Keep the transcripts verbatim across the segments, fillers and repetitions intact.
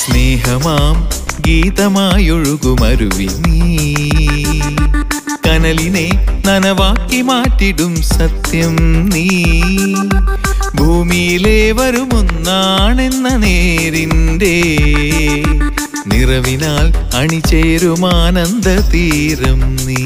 സ്നേഹമാം ഗീതമായൊഴുകുമരുവി നീ കനലിനെ നനവാക്കി മാറ്റിടും സത്യം നീ. ഭൂമിയിലെ വരുമൊന്നാണെന്ന നേരിൻ്റെ നിറവിനാൽ അണിചേരുമാനന്ദ തീരം നീ.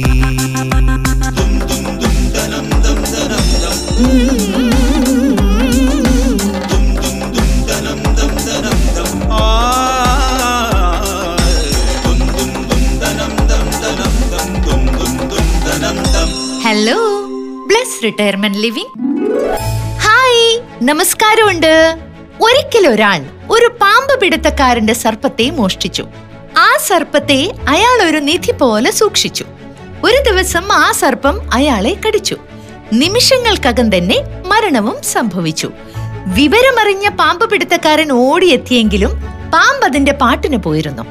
Hello blessed retirement living. Hi, നമസ്കാരമുണ്ട്. ഒരിക്കൽ ഒരാൾ ഒരു പാമ്പ് പിടുത്തക്കാരന്റെ സർപ്പത്തെ മോഷ്ടിച്ചു. ആ സർപ്പത്തെ അയാൾ ഒരു നിധി പോലെ സൂക്ഷിച്ചു. ഒരു ദിവസം ആ സർപ്പം അയാളെ കടിച്ചു. നിമിഷങ്ങൾക്കകം തന്നെ മരണവും സംഭവിച്ചു. വിവരമറിഞ്ഞ പാമ്പ് പിടുത്തക്കാരൻ ഓടിയെത്തിയെങ്കിലും പാമ്പ് അതിന്റെ പാട്ടിന് പോയിരുന്നു.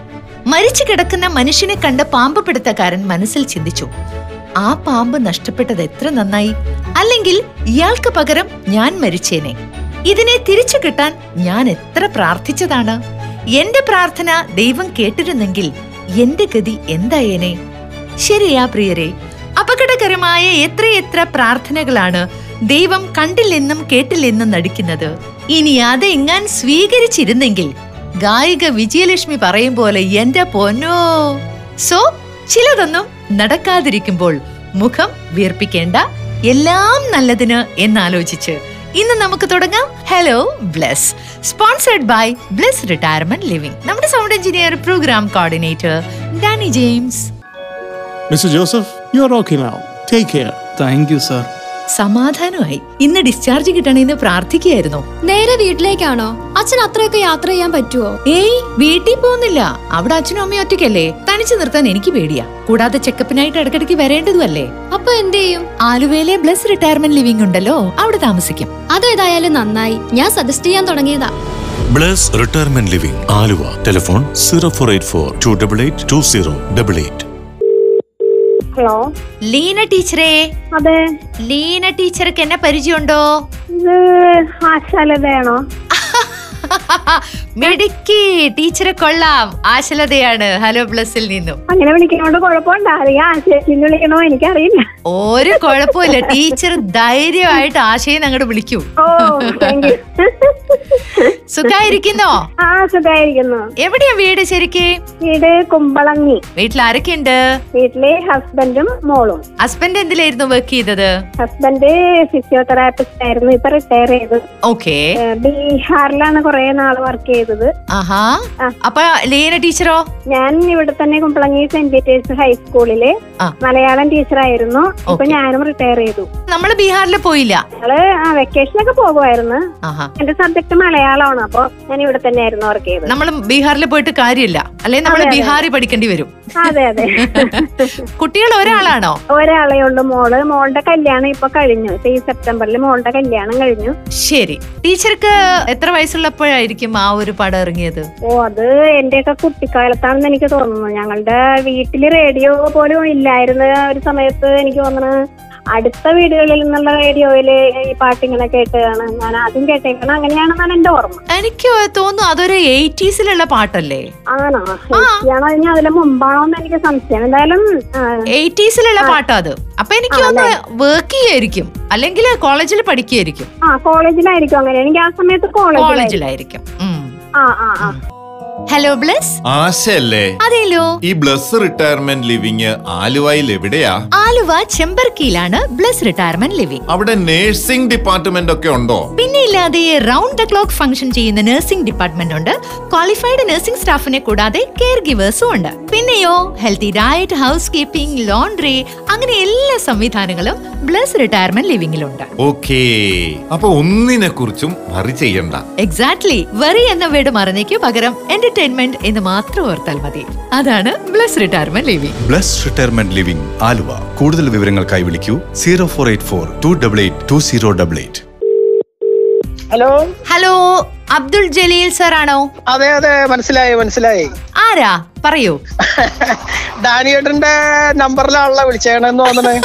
മരിച്ചു കിടക്കുന്ന മനുഷ്യനെ കണ്ട പാമ്പ് പിടുത്തക്കാരൻ മനസ്സിൽ ചിന്തിച്ചു, ആ പാമ്പ് നഷ്ടപ്പെട്ടത് എത്ര നന്നായി, അല്ലെങ്കിൽ ഇയാൾക്ക് പകരം ഞാൻ മരിച്ചേനെ. ഇതിനെ തിരിച്ചു കിട്ടാൻ ഞാൻ എത്ര പ്രാർത്ഥിച്ചതാണ്. എന്റെ പ്രാർത്ഥന ദൈവം കേട്ടിരുന്നെങ്കിൽ എന്റെ ഗതി എന്തായേനെ. ശരിയാ പ്രിയരെ, അപകടകരമായ എത്രയെത്ര പ്രാർത്ഥനകളാണ് ദൈവം കണ്ടില്ലെന്നും കേട്ടില്ലെന്നും നടിക്കുന്നത്. ഇനി അതെങ്ങാൻ സ്വീകരിച്ചിരുന്നെങ്കിൽ, ഗായിക വിജയലക്ഷ്മി പറയും പോലെ, എന്റെ പൊന്നോ. സോ ചിലതൊന്നും നടക്കാതിരിക്കുമ്പോൾ മുഖം വീർപ്പിക്കേണ്ട, എല്ലാം നല്ലതിന് എന്നാലോചിച്ച് ഇന്ന് നമുക്ക് തുടങ്ങാം. Hello bless, sponsored by bless retirement living. നമ്മുടെ sound engineer, programme coordinator Danny James. Mister Joseph, you are okay now, take care. Thank you sir. സമാധാനമായി. ഇന്ന് ഡിസ്ചാർജ് കിട്ടണമെന്ന് പ്രാർത്ഥിക്കുകയായിരുന്നു. നേരെ വീട്ടിലേക്കാണോ? അച്ഛൻ അത്രയൊക്കെ യാത്ര ചെയ്യാൻ പറ്റുമോ? ഏയ്, വീട്ടിൽ പോകുന്നില്ല. അവിടെ അച്ഛനും അമ്മയും ഒറ്റയ്ക്കല്ലേ, തനിച്ചു നിർത്താൻ എനിക്ക് പേടിയാ. കൂടാതെ ചെക്കപ്പിനായിട്ട് ഇടയ്ക്കിടയ്ക്ക് വരേണ്ടതുമല്ലേ. അപ്പൊ എന്ത് ചെയ്യും? ആലുവയിലെ ബ്ലെസ് റിട്ടയർമെന്റ് ലിവിംഗ് ഉണ്ടല്ലോ, അവിടെ താമസിക്കും. അതേതായാലും നന്നായി, ഞാൻ സജസ്റ്റ് ചെയ്യാൻ തുടങ്ങിയതാ. Bless retirement living Aluva. Telephone zero four eight four two double eight two zero double eight. Hello Leena ടീച്ചറേ. അതെ. ലീന ടീച്ചർക്ക് എന്നെ പരിചയമുണ്ടോ? ആശാലതയാണോ? മെഡിക്കി ടീച്ചറെ കൊള്ളാം, ആശാലതയാണ് ഹലോ ബ്ലസ്സിൽ നിന്നും. അങ്ങനെ വിളിക്കുന്നോണ്ട് കുഴപ്പമുണ്ടാവില്ല. ആശയത്തിന് വിളിക്കണോ എനിക്കറിയില്ല. ഒരു കുഴപ്പമില്ല ടീച്ചർ, ധൈര്യമായിട്ട് ആശയം അങ്ങോട്ട് വിളിക്കൂ. സുഖായിരിക്കുന്നോ? ആ, സുഖായിരിക്കുന്നു. എവിടെയാ വീട് ശരിക്ക്? വീട് കുമ്പളങ്ങി. വീട്ടിൽ ആരൊക്കെയുണ്ട്? വീട്ടിലെ ഹസ്ബൻഡും മോളും. ഹസ്ബൻഡ് എന്തിലായിരുന്നു വർക്ക് ചെയ്തത്? ഹസ്ബൻഡ് ഫിസിയോതെറാപ്പിസ്റ്റ് ആയിരുന്നു, ഇപ്പൊ റിട്ടയർ ചെയ്തു. ഓക്കെ. ബീഹാറിലാണ് കൊറേ നാള് വർക്ക് ചെയ്തത്. അപ്പൊ ലീന ടീച്ചറോ? ഞാൻ ഇവിടെ തന്നെ കുമ്പളങ്ങി സെന്റ് പീറ്റേഴ്സ് ഹൈസ്കൂളിലെ മലയാളം ടീച്ചറായിരുന്നു. ഇപ്പൊ ഞാനും റിട്ടയർ ചെയ്തു. നമ്മള് ബീഹാറിൽ പോയില്ല, നമ്മള് വെക്കേഷനൊക്കെ പോകുമായിരുന്നു. എന്റെ സബ്ജക്ട് മലയാളമാണ്, അപ്പൊ ഞാൻ ഇവിടെ തന്നെ ആയിരുന്നു വർക്ക് ചെയ്തത്. നമ്മള് ബീഹാറിൽ പോയിട്ട് കാര്യമില്ല അല്ലെ, നമ്മള് ബീഹാറിൽ പഠിക്കേണ്ടി വരും. അതെ അതെ. കുട്ടികൾ ഒരാളാണോ? ഒരാളേ ഉള്ളു, മോള്. മോളുടെ കല്യാണം ഇപ്പൊ കഴിഞ്ഞു, ഈ സെപ്റ്റംബറിൽ മോളുടെ കല്യാണം കഴിഞ്ഞു. ശരി. ടീച്ചർക്ക് എത്ര വയസ്സുള്ളപ്പോഴായിരിക്കും ആ ഒരു പടം ഇറങ്ങിയത്? ഓ, അത് എന്റെയൊക്കെ കുട്ടിക്കാലത്താണെന്ന് എനിക്ക് തോന്നുന്നു. ഞങ്ങളുടെ വീട്ടില് റേഡിയോ പോലും ഇല്ലായിരുന്ന ഒരു സമയത്ത് എനിക്ക് തോന്നുന്നു അടുത്ത വീടുകളിൽ നിന്നുള്ള റേഡിയോയില് ഈ പാട്ടിങ്ങനെ കേട്ടാണ് ഞാൻ ആദ്യം കേട്ടേക്കണം. അങ്ങനെയാണെന്നാണ് എന്റെ ഓർമ്മ. എനിക്ക് തോന്നുന്നു അതൊരു എയ്റ്റീസിലുള്ള പാട്ടല്ലേ? ആണോ? ആണോ? അതിലെ മുമ്പാണോന്ന് എനിക്ക് സംശയം. എന്തായാലും എയ്റ്റീസിലുള്ള പാട്ടാ അത്. അപ്പൊ എനിക്ക് ഒന്ന് വർക്ക് ചെയ്യായിരിക്കും, അല്ലെങ്കിൽ കോളേജിൽ പഠിക്കുകയായിരിക്കും. ആ, കോളേജിലായിരിക്കും. അങ്ങനെ എനിക്ക് ആ സമയത്ത് കോളേജിലായിരിക്കും. ആ ആ ആ ഹലോ ബ്ലസ്. ആശല്ലേ? അതേലോ. ഈ ബ്ലസ് റിട്ടയർമെന്റ് ലിവിംഗ് ആലുവയിൽ എവിടെയാ? ആലുവ ചെമ്പർക്കിയിലാണ് ബ്ലസ് റിട്ടയർമെന്റ് ലിവിംഗ്. അവിടെ നഴ്സിംഗ് ഡിപ്പാർട്ട്മെന്റ് ഒക്കെ ഉണ്ടോ? പിന്നെ ഇല്ലാതെ. റൗണ്ട് ദ ക്ലോക്ക് ഫംഗ്ഷൻ ചെയ്യുന്ന നഴ്സിംഗ് ഡിപ്പാർട്ട്മെന്റ് ഉണ്ട്. ക്വാളിഫൈഡ് നഴ്സിംഗ് സ്റ്റാഫിനെ കൂടാതെ കെയർ ഗിവേഴ്സും ഉണ്ട്. പിന്നെയോ healthy diet, housekeeping, laundry, അങ്ങനെ എല്ലാ സംവിധാനങ്ങളും ബ്ലസ് റിട്ടയർമെന്റ് ലിവിംഗിലുണ്ട്. ഓക്കേ, അപ്പൊ ഒന്നിനെ കുറിച്ചും വറി ചെയ്യണ്ട. എക്സാക്ട്ലി. വറി എന്ന വേർഡ് മറന്നേക്കു പകരം എന്റെ എന്റർടൈൻമെന്റ് എന്ന് മാത്രം ഓർത്താൽ മതി. അതാണ് blessed retirement living. Blessed retirement living Aluva. കൂടുതൽ വിവരങ്ങൾക്കായി വിളിക്കൂ zero four eight four two double eight two zero double eight. Hello hello, Abdul Jaleel sir ആണോ? അതെ അതെ, മനസ്സിലായി മനസ്സിലായി. ആരാ പറയൂ. ഡാനിയേട്ടന്റെ നമ്പറിലാണല്ലോ വിളിച്ചേണെന്ന് തോന്നണേ.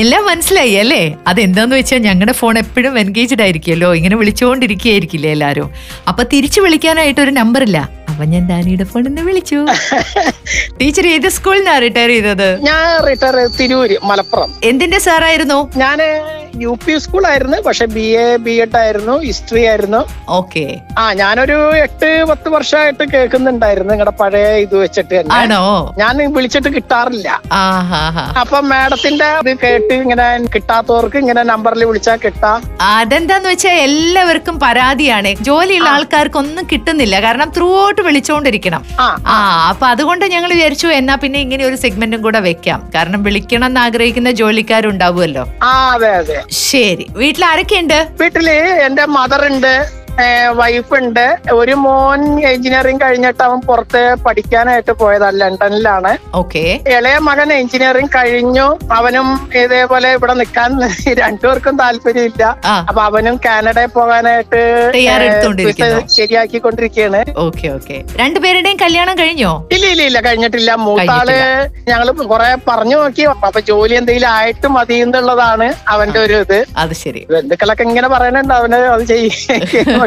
എല്ലാം മനസ്സിലായി അല്ലേ? അതെന്താന്ന് വെച്ചാൽ ഞങ്ങളുടെ ഫോൺ എപ്പോഴും എൻഗേജ്ഡ് ആയിരിക്കുമല്ലോ, ഇങ്ങനെ വിളിച്ചോണ്ടിരിക്കുകയായിരിക്കില്ലേ എല്ലാരും. അപ്പൊ തിരിച്ചു വിളിക്കാനായിട്ട് ഒരു നമ്പർ ഇല്ല. അപ്പൊ ഞാൻ ഡാനിയുടെ ഫോണിന്ന് വിളിച്ചു. ടീച്ചർ ഏത് സ്കൂളിൽ നിന്നാ റിട്ടയർ ചെയ്തത്? ഞാൻ റിട്ടയർ തിരൂര്, മലപ്പുറം. എന്തിന്റെ സാറായിരുന്നു? ഞാൻ യു പി സ്കൂളായിരുന്നു, പക്ഷെ ബി എ ബി എഡ് ആയിരുന്നു, ഹിസ്റ്ററി ആയിരുന്നു. ഓക്കെ. ആ ഞാനൊരു എട്ട് പത്ത് വർഷമായിട്ട് കേൾക്കുന്നുണ്ടായിരുന്നു നിങ്ങളുടെ പഴയ ഇത് വെച്ചിട്ട്. ആണോ? ഞാൻ വിളിച്ചിട്ട് കിട്ടാറില്ല. അപ്പൊ മാഡത്തിന്റെ ഇത് കേട്ട് ഇങ്ങനെ കിട്ടാത്തവർക്ക് ഇങ്ങനെ നമ്പറിൽ വിളിച്ചാൽ കിട്ടാം. അതെന്താന്ന് വെച്ചാൽ എല്ലാവർക്കും പരാതിയാണ്, ജോലിയുള്ള ആൾക്കാർക്കൊന്നും കിട്ടുന്നില്ല, കാരണം ത്രൂ ഔട്ട് വിളിച്ചോണ്ടിരിക്കണം. ആ അപ്പൊ അതുകൊണ്ട് ഞങ്ങൾ വിചാരിച്ചു എന്നാ പിന്നെ ഇങ്ങനെ ഒരു സെഗ്മെന്റും കൂടെ വെക്കാം, കാരണം വിളിക്കണം എന്ന് ആഗ്രഹിക്കുന്ന ജോലിക്കാരുണ്ടാവുമല്ലോ. ശരി, വീട്ടിൽ ആരൊക്കെയുണ്ട്? വീട്ടില് എന്റെ മദർ ഉണ്ട്, വൈഫ് ഉണ്ട്, ഒരു മോൻ എഞ്ചിനീയറിംഗ് കഴിഞ്ഞിട്ട് അവൻ പുറത്ത് പഠിക്കാനായിട്ട് പോയതാ, ലണ്ടനിലാണ്. ഓക്കെ. ഇളയ മകൻ എഞ്ചിനീയറിംഗ് കഴിഞ്ഞു, അവനും ഇതേപോലെ ഇവിടെ നിക്കാൻ രണ്ടുപേർക്കും താല്പര്യമില്ല. അപ്പൊ അവനും കാനഡയിൽ പോകാനായിട്ട് ശരിയാക്കിക്കൊണ്ടിരിക്കുകയാണ്. Okay okay. രണ്ടുപേരുടെയും കല്യാണം കഴിഞ്ഞോ? ഇല്ല ഇല്ല ഇല്ല, കഴിഞ്ഞിട്ടില്ല. മൂത്താള് ഞങ്ങള് കൊറേ പറഞ്ഞു നോക്കി, അപ്പൊ ജോലി എന്തെങ്കിലും ആയിട്ട് മതി എന്നുള്ളതാണ് അവന്റെ ഒരു ഇത്. അത് ശരി. ബന്ധുക്കളൊക്കെ ഇങ്ങനെ പറയണുണ്ട് അവന് അത് ചെയ്യും.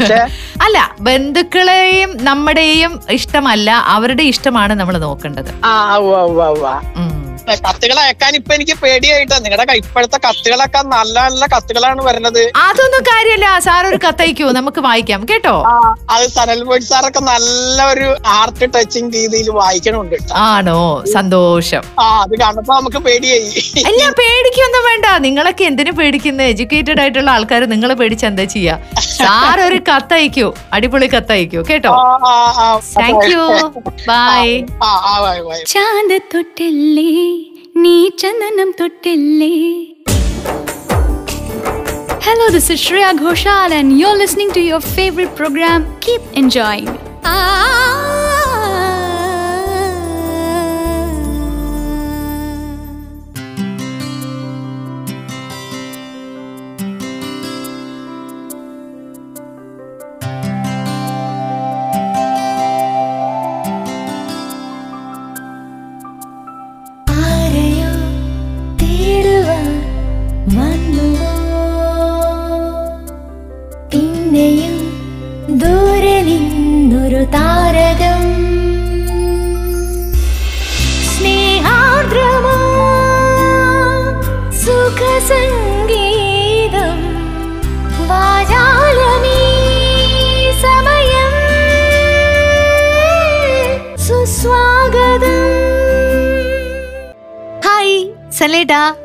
അല്ല, ബന്ധുക്കളെയും നമ്മുടെയും ഇഷ്ടമല്ല, അവരുടെ ഇഷ്ടമാണ് നമ്മൾ നോക്കേണ്ടത്. കത്തുകൾ അയക്കാൻ ഇപ്പൊ എനിക്ക് പേടിയായിട്ടാ. നിങ്ങളുടെ ഇപ്പോഴത്തെ കത്തുകളൊക്കെ നല്ല നല്ല കത്തുകളാണ് വരുന്നത്. അതൊന്നും കാര്യമില്ല സാർ, ഒരു കത്തയക്കൂ, നമുക്ക് വായിക്കാം കേട്ടോ. അത് സനൽമോൻ സാറൊക്കെ നല്ല ഒരു ആർട്ട് ടച്ചിങ് രീതിയിൽ വായിക്കണുണ്ട്. ആണോ? സന്തോഷം. ആ അത് കാണുമ്പോ നമുക്ക് പേടിയായി. അല്ല, പേടിക്കൊന്നും വേണ്ട. നിങ്ങളൊക്കെ എന്തിനു പേടിക്കുന്ന? എഡ്യൂക്കേറ്റഡ് ആയിട്ടുള്ള ആൾക്കാർ നിങ്ങൾ പേടിച്ച് എന്താ ചെയ്യാ? സാർ ഒരു കത്തയക്കൂ, അടിപൊളി കത്തയക്കൂ കേട്ടോ. Thank you, by. ചാന്തത്തൊട്ടല്ലേ നീ ചന്ദനം തൊട്ടല്ലേ. Hello, this is Shreya Ghoshal and you're listening to your favorite program. Keep enjoying.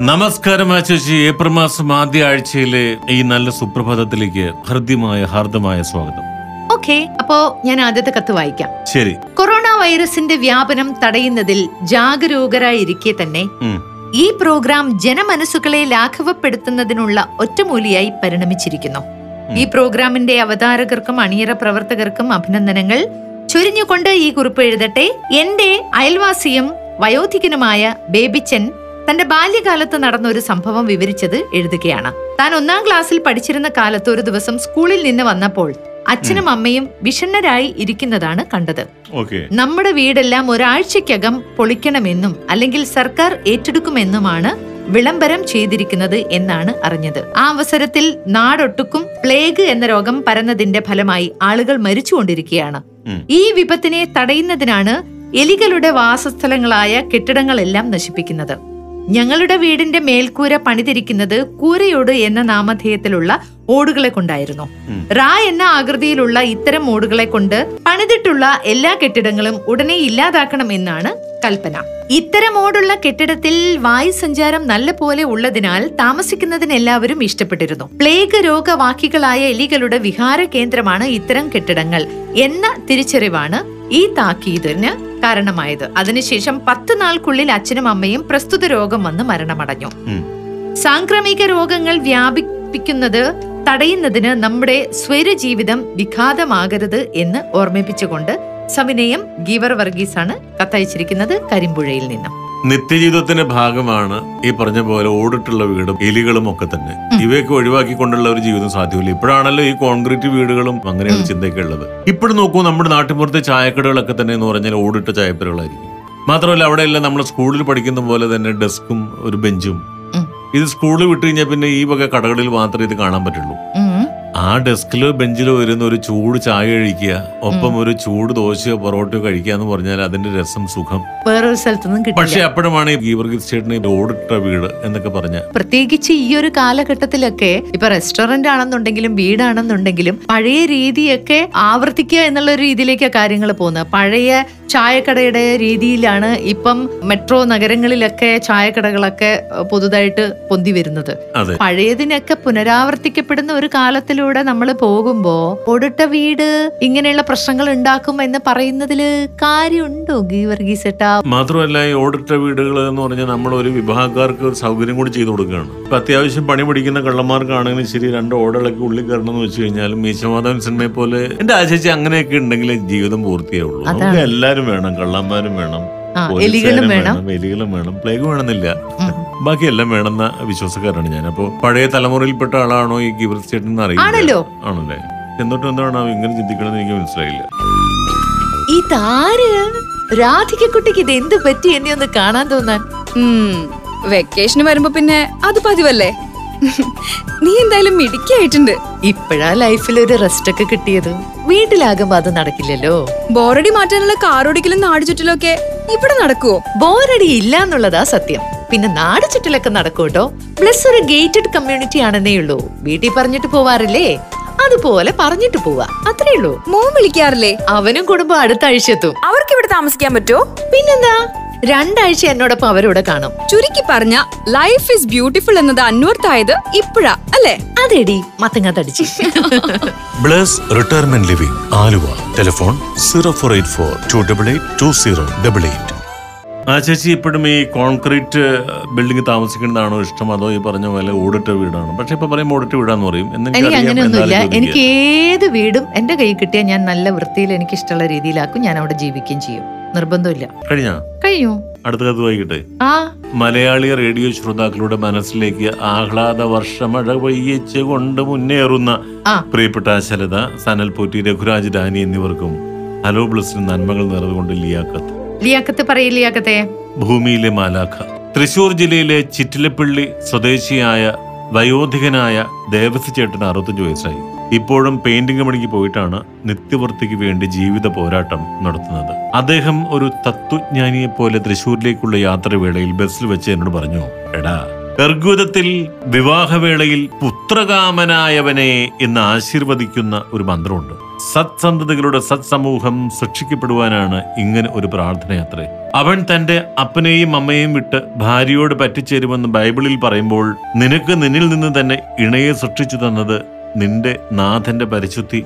നമസ്കാരം ആശുചി. ഏപ്രിൽ മാസം ആദ്യ ആഴ്ചയിലെ ഈ നല്ല സുപ്രഭാതത്തിലേക്ക് ഹൃദ്യമായ ഹാർദമായ സ്വാഗതം. ഓക്കെ, അപ്പോ ഞാൻ ആദ്യത്തെ കത്ത് വായിക്കാം. ശരി. കൊറോണ വൈറസിന്റെ വ്യാപനം തടയുന്നതിൽ ജാഗരൂകരായിരിക്കെ തന്നെ ഈ പ്രോഗ്രാം ജനമനസ്സുകളെ ലാഘവപ്പെടുത്തുന്നതിനുള്ള ഒറ്റമൂലിയായി പരിണമിച്ചിരിക്കുന്നു. ഈ പ്രോഗ്രാമിന്റെ അവതാരകർക്കും അണിയറ പ്രവർത്തകർക്കും അഭിനന്ദനങ്ങൾ. ചുരിഞ്ഞുകൊണ്ട് ഈ കുറിപ്പ് എഴുതട്ടെ. എന്റെ അയൽവാസിയും വയോധികനുമായ ബേബിച്ചൻ തന്റെ ബാല്യകാലത്ത് നടന്ന ഒരു സംഭവം വിവരിച്ചത് എഴുതുകയാണ്. താൻ ഒന്നാം ക്ലാസ്സിൽ പഠിച്ചിരുന്ന കാലത്ത് ഒരു ദിവസം സ്കൂളിൽ നിന്ന് വന്നപ്പോൾ അച്ഛനും അമ്മയും വിഷണ്ണരായി ഇരിക്കുന്നതാണ് കണ്ടത്. നമ്മുടെ വീടെല്ലാം ഒരാഴ്ചക്കകം പൊളിക്കണമെന്നും അല്ലെങ്കിൽ സർക്കാർ ഏറ്റെടുക്കുമെന്നുമാണ് വിളംബരം ചെയ്തിരിക്കുന്നത് എന്നാണ് അറിഞ്ഞത്. ആ അവസരത്തിൽ നാടൊട്ടുക്കും പ്ലേഗ് എന്ന രോഗം പരന്നതിന്റെ ഫലമായി ആളുകൾ മരിച്ചുകൊണ്ടിരിക്കുകയാണ്. ഈ വിപത്തിനെ തടയുന്നതിനാണ് എലികളുടെ വാസസ്ഥലങ്ങളായ കെട്ടിടങ്ങളെല്ലാം നശിപ്പിക്കുന്നത്. ഞങ്ങളുടെ വീടിന്റെ മേൽക്കൂര പണിതിരിക്കുന്നത് കൂരയോട് എന്ന നാമധേയത്തിലുള്ള ഓടുകളെ കൊണ്ടായിരുന്നു. റാ എന്ന ആകൃതിയിലുള്ള ഇത്തരം ഓടുകളെ കൊണ്ട് പണിതിട്ടുള്ള എല്ലാ കെട്ടിടങ്ങളും ഉടനെ ഇല്ലാതാക്കണം എന്നാണ് കൽപ്പന. ഇത്തരം ഓടുള്ള കെട്ടിടത്തിൽ വായുസഞ്ചാരം നല്ല പോലെ ഉള്ളതിനാൽ താമസിക്കുന്നതിന് എല്ലാവരും ഇഷ്ടപ്പെട്ടിരുന്നു. പ്ലേഗ് രോഗവാഹികളായ എലികളുടെ വിഹാര കേന്ദ്രമാണ് ഇത്തരം കെട്ടിടങ്ങൾ എന്ന തിരിച്ചറിവാണ് ഈ താക്കീതിന് കാരണമായത്. അതിനുശേഷം പത്ത് നാൾക്കുള്ളിൽ അച്ഛനും അമ്മയും പ്രസ്തുത രോഗം വന്ന് മരണമടഞ്ഞു. സാംക്രമിക രോഗങ്ങൾ വ്യാപിപ്പിക്കുന്നത് തടയുന്നതിന് നമ്മുടെ സ്വരജീവിതം വിഘാതമാകരുത് എന്ന് ഓർമ്മിപ്പിച്ചുകൊണ്ട് സവിനയം ഗീവർ വർഗീസാണ് കത്തയച്ചിരിക്കുന്നത് കരിമ്പുഴയിൽ നിന്നും. നിത്യജീവിതത്തിന്റെ ഭാഗമാണ് ഈ പറഞ്ഞ പോലെ ഓടിട്ടുള്ള വീടും എലികളും ഒക്കെ തന്നെ. ഇവയൊക്കെ ഒഴിവാക്കിക്കൊണ്ടുള്ള ഒരു ജീവിതം സാധ്യമല്ല. ഇപ്പോഴാണല്ലോ ഈ കോൺക്രീറ്റ് വീടുകളും അങ്ങനെയുള്ള ചിന്തയൊക്കെ ഉള്ളത്. ഇപ്പോഴും നോക്കൂ, നമ്മുടെ നാട്ടിൻപുറത്തെ ചായക്കടകളൊക്കെ തന്നെ എന്ന് പറഞ്ഞാൽ ഓടിട്ട ചായപ്പുരകളായിരിക്കും. മാത്രമല്ല അവിടെയെല്ലാം നമ്മൾ സ്കൂളിൽ പഠിക്കുന്ന പോലെ തന്നെ ഡെസ്കും ഒരു ബെഞ്ചും. ഇത് സ്കൂളിൽ വിട്ടു കഴിഞ്ഞാൽ പിന്നെ ഈ വക കടകളിൽ മാത്രമേ ഇത് കാണാൻ പറ്റുള്ളൂ. ആ ഡെസ്കിലോ ബെഞ്ചിലോ വരുന്ന ഒരു ചൂട് ചായ കഴിക്കുക, ഒപ്പം ഒരു ചൂട് ദോശയോ പൊറോട്ടയോ കഴിക്കുക എന്ന് പറഞ്ഞാൽ അതിന്റെ രസം സുഖം വേറൊരു സ്ഥലത്തൊന്നും കിട്ടില്ല. പക്ഷെ അപ്പോഴാണ് ഈ ഗീവർഗീസ് ചേട്ടന് ഓടിട്ട വീട് എന്നൊക്കെ പറഞ്ഞ, പ്രത്യേകിച്ച് ഈ ഒരു കാലഘട്ടത്തിലൊക്കെ ഇപ്പൊ റെസ്റ്റോറന്റ് ആണെന്നുണ്ടെങ്കിലും വീടാണെന്നുണ്ടെങ്കിലും പഴയ രീതിയൊക്കെ ആവർത്തിക്കുക എന്നുള്ള രീതിയിലേക്ക് കാര്യങ്ങൾ പോകുന്നത്. പഴയ ചായക്കടയുടെ രീതിയിലാണ് ഇപ്പം മെട്രോ നഗരങ്ങളിലൊക്കെ ചായക്കടകളൊക്കെ പുതുതായിട്ട് പൊന്തി വരുന്നത്. പഴയതിനൊക്കെ പുനരാവർത്തിക്കപ്പെടുന്ന ഒരു കാലത്തിലൂടെ നമ്മൾ പോകുമ്പോ ഒടുട്ട വീട് ഇങ്ങനെയുള്ള പ്രശ്നങ്ങൾ ഉണ്ടാക്കും എന്ന് പറയുന്നതില് കാര്യമുണ്ടോ ഗീവർഗീസേട്ടാ? മാത്രമല്ല ഈ ഓടിട്ട വീടുകൾ എന്ന് പറഞ്ഞാൽ നമ്മൾ ഒരു വിഭാഗക്കാർക്ക് ഒരു സൗകര്യം കൂടി ചെയ്തു കൊടുക്കുകയാണ്. ഇപ്പൊ അത്യാവശ്യം പണി പിടിക്കുന്ന കള്ളന്മാർക്കാണെങ്കിലും ശരി, രണ്ട് ഓടകളൊക്കെ ഉള്ളിൽ കയറണം എന്ന് വെച്ച് കഴിഞ്ഞാലും മീശമാധവൻ സിനിമയെ പോലെ എന്റെ ആശിച്ച് അങ്ങനെയൊക്കെ ഉണ്ടെങ്കിൽ ജീവിതം പൂർത്തിയാവുള്ളൂ. നമുക്ക് എല്ലാരും വേണം, കള്ളന്മാരും വേണം, എലികളും വേണം, എലികളും വേണം, പ്ലേഗ് വേണമെന്നില്ല, ബാക്കിയെല്ലാം വേണമെന്ന വിശ്വാസക്കാരാണ് ഞാൻ. അപ്പോൾ പഴയ തലമുറയിൽപ്പെട്ട ആളാണോ ഈ ഗീവർ ചേട്ടൻ അറിയില്ല, ആണല്ലേ? എന്നിട്ടും എന്താണ് ഇങ്ങനെ ചിന്തിക്കണമെന്ന് എനിക്ക് മനസ്സിലായില്ല. ഇതാര് രാധികക്കുട്ടിക്ക് ഇത് എന്ത് പറ്റി എന്നെ ഒന്ന് കാണാൻ തോന്നാൻ? വെക്കേഷന് വരുമ്പോ പിന്നെ അത് പതിവല്ലേ. നീ എന്തായാലും മിടുക്കിയായിട്ടുണ്ട്. ഇപ്പഴാ ലൈഫിൽ ഒരു റെസ്റ്റ് ഒക്കെ കിട്ടിയത്. വീട്ടിലാകുമ്പോ അത് നടക്കില്ലല്ലോ. ബോറടി മാറ്റാനുള്ള കാറോടിക്കലും നാട് ചുറ്റിലൊക്കെ ഇവിടെ നടക്കുവോ? ബോറടി ഇല്ല എന്നുള്ളതാ സത്യം. പിന്നെ നാട് ചുറ്റിലൊക്കെ നടക്കൂട്ടോ. പ്ലസ് ഒരു ഗേറ്റഡ് കമ്മ്യൂണിറ്റി ആണെന്നേ ഉള്ളൂ. വീട്ടിൽ പറഞ്ഞിട്ട് പോവാറില്ലേ, അതുപോലെ പറഞ്ഞിട്ട് പോവാ, അത്രേ ഉള്ളൂ. മോൻ വിളിക്കാറില്ലേ? അവനും കുടുംബം അടുത്ത ആഴ്ച എത്തും. അവർക്ക് ഇവിടെ താമസിക്കാൻ പറ്റുമോ? പിന്നെന്താ, രണ്ടാഴ്ച എന്നോടൊപ്പം അവരോട് കാണും. ചുരുക്കി പറഞ്ഞ ലൈഫ് ഈസ് ബ്യൂട്ടിഫുൾ എന്നത് അന്വർത്ഥായത് ഇപ്പോഴാ അല്ലേ? അതെടി മത്തങ്ങ തടിച്ചു. Bless retirement living Aluva. Telephone zero four eight four two double eight two zero double eight. ആ ചേച്ചി, ഇപ്പോഴും ഈ കോൺക്രീറ്റ് ബിൽഡിംഗ് താമസിക്കുന്നതാണോ ഇഷ്ടം, അതോ ഈ പറഞ്ഞ പോലെ ഓടിട്ട വീടാണോ? പക്ഷെ ഇപ്പൊ പറയുമ്പോൾ ഓടിട്ട വീടാന്ന് പറയും. അങ്ങനെയൊന്നുമില്ല, എനിക്ക് ഏത് വീടും എന്റെ കൈ കിട്ടിയാൽ ഞാൻ നല്ല വൃത്തിയിൽ എനിക്ക് ഇഷ്ടമുള്ള രീതിയിലാക്കും. ഞാൻ അവിടെ ജീവിക്കുകയും ചെയ്യും, നിർബന്ധമില്ല. കഴിഞ്ഞോ? കഴിഞ്ഞു. അടുത്ത കത്ത് വായിക്കട്ടെ. ആ മലയാളി റേഡിയോ ശ്രോതാക്കളുടെ മനസ്സിലേക്ക് ആഹ്ലാദ വർഷമഴ പെയ്യിച്ച് കൊണ്ട് മുന്നേറുന്ന പ്രിയപ്പെട്ട ശരത, സനൽപോറ്റി, രഘുരാജ്, ഡാനി എന്നിവർക്കും ഹലോ ബ്ലസ്സിന് നന്മകൾ നേർന്നുകൊണ്ട് ലിയാക്കത്ത്. ലിയാക്കത്ത് പറയ്. ലിയാക്കത്തെ ഭൂമിയിലെ മാലാഖ, തൃശൂർ ജില്ലയിലെ ചിറ്റിലപ്പിള്ളി സ്വദേശിയായ വയോധികനായ ദേവസ്വചേട്ടൻ അറുപത്തഞ്ച് വയസ്സായി. ഇപ്പോഴും പെയിന്റിംഗ് പണിക്ക് പോയിട്ടാണ് നിത്യവൃത്തിക്ക് വേണ്ടി ജീവിത പോരാട്ടം നടത്തുന്നത്. അദ്ദേഹം ഒരു തത്വജ്ഞാനിയെ പോലെ തൃശ്ശൂരിലേക്കുള്ള യാത്രവേളയിൽ ബസ്സിൽ വെച്ച് എന്നോട് പറഞ്ഞു, എടാ ഋഗ്വേദത്തിൽ വിവാഹവേളയിൽ പുത്രകാമനായവനെ എന്ന് ആശീർവദിക്കുന്ന ഒരു മന്ത്രമുണ്ട്. സത്സന്തതികളുടെ സത്സമൂഹം സൃഷ്ടിക്കപ്പെടുവാനാണ് ഇങ്ങനെ ഒരു പ്രാർത്ഥനയാത്രേ. അവൻ തന്റെ അപ്പനെയും അമ്മയെയും വിട്ട് ഭാര്യയോട് പറ്റിച്ചേരുമെന്ന് ബൈബിളിൽ പറയുമ്പോൾ നിനക്ക് നിന്നിൽ നിന്ന് തന്നെ ഇണയെ സൃഷ്ടിച്ചു തന്നത് നിന്റെ നാഥന്റെ പരിശുദ്ധി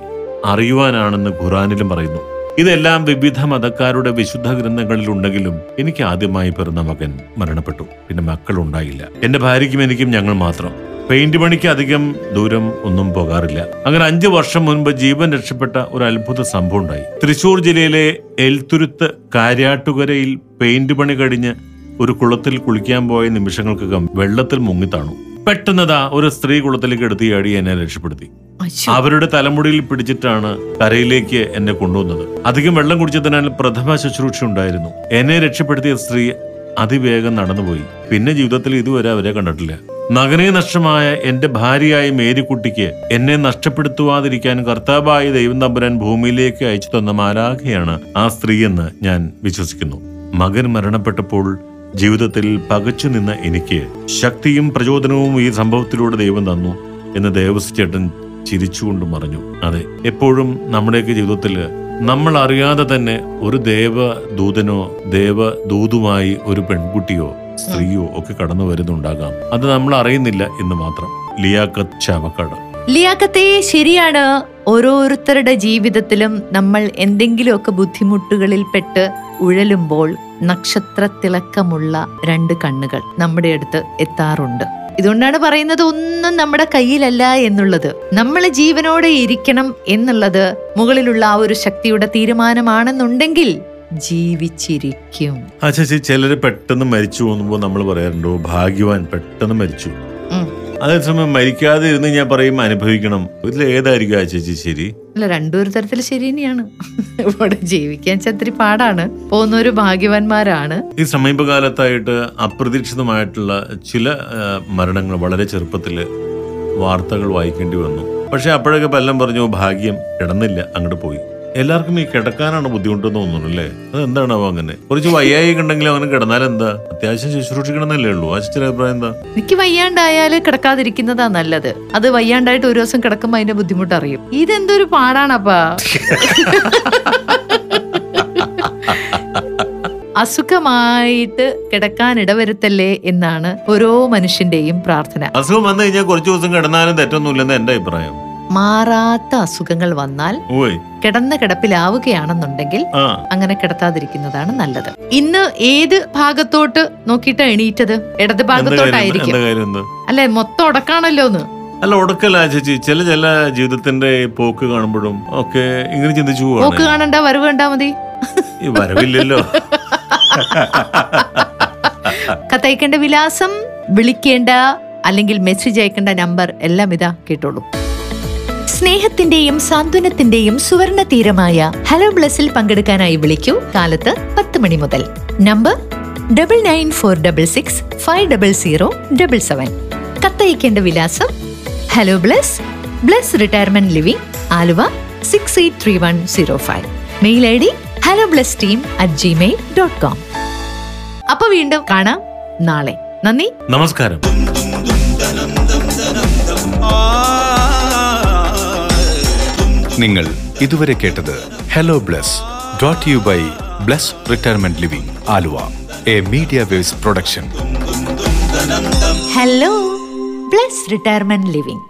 അറിയുവാനാണെന്ന് ഖുറാനിലും പറയുന്നു. ഇതെല്ലാം വിവിധ മതക്കാരുടെ വിശുദ്ധ ഗ്രന്ഥങ്ങളിൽ ഉണ്ടെങ്കിലും എനിക്ക് ആദ്യമായി പിറന്ന മകൻ മരണപ്പെട്ടു. പിന്നെ മക്കളുണ്ടായില്ല. എന്റെ ഭാര്യയ്ക്കും എനിക്കും ഞങ്ങൾ മാത്രം. പെയിന്റ് പണിക്ക് അധികം ദൂരം ഒന്നും പോകാറില്ല. അങ്ങനെ അഞ്ചു വർഷം മുൻപ് ജീവൻ രക്ഷപ്പെട്ട ഒരു അത്ഭുത സംഭവം ഉണ്ടായി. തൃശൂർ ജില്ലയിലെ എൽത്തുരുത്ത് കരിയാട്ടുകരയിൽ പെയിന്റ് പണി കഴിഞ്ഞ് ഒരു കുളത്തിൽ കുളിക്കാൻ പോയ നിമിഷങ്ങൾക്കകം വെള്ളത്തിൽ മുങ്ങിത്താണു. പെട്ടെന്നതാ ഒരു സ്ത്രീ കുളത്തിലേക്ക് എടുത്തിയാടി എന്നെ രക്ഷപ്പെടുത്തി. അവരുടെ തലമുടിയിൽ പിടിച്ചിട്ടാണ് കരയിലേക്ക് എന്നെ കൊണ്ടുവന്നത്. അധികം വെള്ളം കുടിച്ചതിനാൽ പ്രഥമ ശുശ്രൂഷ ഉണ്ടായിരുന്നു. എന്നെ രക്ഷപ്പെടുത്തിയ സ്ത്രീ അതിവേഗം നടന്നുപോയി. പിന്നെ ജീവിതത്തിൽ ഇതുവരെ അവരെ കണ്ടിട്ടില്ല. നഗ്നേ നഷ്ടമായ എന്റെ ഭാര്യയായ മേരിക്കുട്ടിക്ക് എന്നെ നഷ്ടപ്പെടുത്തുവാതിരിക്കാൻ കർത്താവായ ദൈവം തമ്പുരാൻ ഭൂമിയിലേക്ക് അയച്ചു തന്ന മാലാഖയാണ് ആ സ്ത്രീയെന്ന് ഞാൻ വിശ്വസിക്കുന്നു. മകൻ മരണപ്പെട്ടപ്പോൾ ജീവിതത്തിൽ പകച്ചു നിന്ന എനിക്ക് ശക്തിയും പ്രചോദനവും ഈ സംഭവത്തിലൂടെ ദൈവം തന്നു എന്ന് ദേവസ്വചേട്ടൻ ചിരിച്ചുകൊണ്ട് പറഞ്ഞു. അതെ, എപ്പോഴും നമ്മുടെയൊക്കെ ജീവിതത്തിൽ നമ്മൾ അറിയാതെ തന്നെ ഒരു ദേവദൂതനോ ദേവദൂതുമായി ഒരു പെൺകുട്ടിയോ സ്ത്രീയോ ഒക്കെ കടന്നു വരുന്നുണ്ടാകാം. അത് നമ്മൾ അറിയുന്നില്ല എന്ന് മാത്രം. ലിയാക്കത്ത് ചാവക്കാട്. ലിയാക്കത്തെ ശരിയാണ്. ഓരോരുത്തരുടെ ജീവിതത്തിലും നമ്മൾ എന്തെങ്കിലുമൊക്കെ ബുദ്ധിമുട്ടുകളിൽ പെട്ട് ഉഴലുമ്പോൾ നക്ഷത്ര തിളക്കമുള്ള രണ്ട് കണ്ണുകൾ നമ്മുടെ അടുത്ത് എത്താറുണ്ട്. ഇതുകൊണ്ടാണ് പറയുന്നത് ഒന്നും നമ്മുടെ കയ്യിലല്ല എന്നുള്ളത്. നമ്മൾ ജീവനോടെ ഇരിക്കണം എന്നുള്ളത് മുകളിലുള്ള ആ ഒരു ശക്തിയുടെ തീരുമാനമാണെന്നുണ്ടെങ്കിൽ ജീവിച്ചിരിക്കും. ആ ചേച്ചി, ചിലര് പെട്ടെന്ന് മരിച്ചു പോകുമ്പോ നമ്മൾ പറയാറുണ്ടോ ഭാഗ്യവാൻ പെട്ടെന്ന് മരിച്ചു. അതേസമയം മരിക്കാതെ ഇരുന്ന് ഞാൻ പറയും അനുഭവിക്കണം. ഇതിൽ ഏതായിരിക്കും ആ ചേച്ചി ശരി? അല്ല, രണ്ടൊരു തരത്തിൽ ശരി തന്നെയാണ്. ഇവിടെ ജീവിക്കാൻ ചത്തിരി പാടാണ്, പോകുന്നൊരു ഭാഗ്യവാന്മാരാണ്. ഈ സമീപകാലത്തായിട്ട് അപ്രതീക്ഷിതമായിട്ടുള്ള ചില മരണങ്ങൾ വളരെ ചെറുപ്പത്തില് വാർത്തകൾ വായിക്കേണ്ടി വന്നു. പക്ഷെ അപ്പോഴൊക്കെ പലരും പറഞ്ഞു ഭാഗ്യം കിടന്നില്ല, അങ്ങോട്ട് പോയി. എല്ലാവർക്കും ഈ കിടക്കാനാണ് ബുദ്ധിമുട്ടെന്ന് തോന്നുന്നു അല്ലേ? അതെന്താണാവോ അങ്ങനെ? കുറച്ച് വയ്യായി ഉണ്ടെങ്കിലും അങ്ങനെ കിടന്നാൽ എന്താ, അത്യാവശ്യം ശുശ്രൂഷിക്കണമെന്നല്ലേ ഉള്ളൂ. ആ ചേച്ചിയുടെ അഭിപ്രായം എന്താ? എനിക്ക് വയ്യാണ്ടായാല് കിടക്കാതിരിക്കുന്നതാ നല്ലത്. അത് വയ്യാണ്ടായിട്ട് ഒരു ദിവസം കിടക്കുമ്പോ അതിന്റെ ബുദ്ധിമുട്ട് അറിയും. ഇതെന്തൊരു പാടാണപ്പാ. അസുഖമായിട്ട് കിടക്കാൻ ഇടവരുത്തല്ലേ എന്നാണ് ഓരോ മനുഷ്യന്റെയും പ്രാർത്ഥന. അസുഖം വന്നു കഴിഞ്ഞാൽ കുറച്ചു ദിവസം കിടന്നാലും തെറ്റൊന്നുമില്ലെന്ന് എന്റെ അഭിപ്രായം. മാറാത്ത അസുഖങ്ങൾ വന്നാൽ കിടന്ന കിടപ്പിലാവുകയാണെന്നുണ്ടെങ്കിൽ അങ്ങനെ കിടത്താതിരിക്കുന്നതാണ് നല്ലത്. ഇന്ന് ഏത് ഭാഗത്തോട്ട് നോക്കിയിട്ടാ എണീറ്റത്? ഇടത് ഭാഗത്തോട്ടായിരിക്കും അല്ലെ? മൊത്തം ഉടക്കാണല്ലോന്ന്. അല്ല ഉടക്കല്ല ചേച്ചി, ചില ചില ജീവിതത്തിന്റെ പോക്ക് കാണുമ്പോഴും ഒക്കെ ഇങ്ങനെ ചിന്തിച്ചു പോവാണ്. പോക്ക് കാണണ്ട, വരവ് കണ്ടാ മതി. വരവില്ലല്ലോ. കത്തയക്കേണ്ട വിലാസം, വിളിക്കേണ്ട അല്ലെങ്കിൽ മെസ്സേജ് അയക്കേണ്ട നമ്പർ എല്ലാം ഇതാ കേട്ടോളൂ. സ്നേഹത്തിന്റെയും സാന്ത്വനത്തിന്റെയും സുവർണ തീരമായ ഹലോ ബ്ലസ്സിൽ പങ്കെടുക്കാനായി വിളിക്കൂ. കാലത്ത് പത്ത് മണി മുതൽ. Number double nine four double six five double zero double seven. കത്തയക്കേണ്ട വിലാസം hello bless bless retirement living Aluva six eight three one zero five. Mail I D hello bless team at Gmail dot com. അപ്പൊ വീണ്ടും കാണാം നാളെ. നന്ദി, നമസ്കാരം. നിങ്ങൾ ഇതുവരെ കേട്ടത് hello bless Brought to you by Blessed Retirement Living, Alua, a Media Waves production. Hello, Blessed Retirement Living.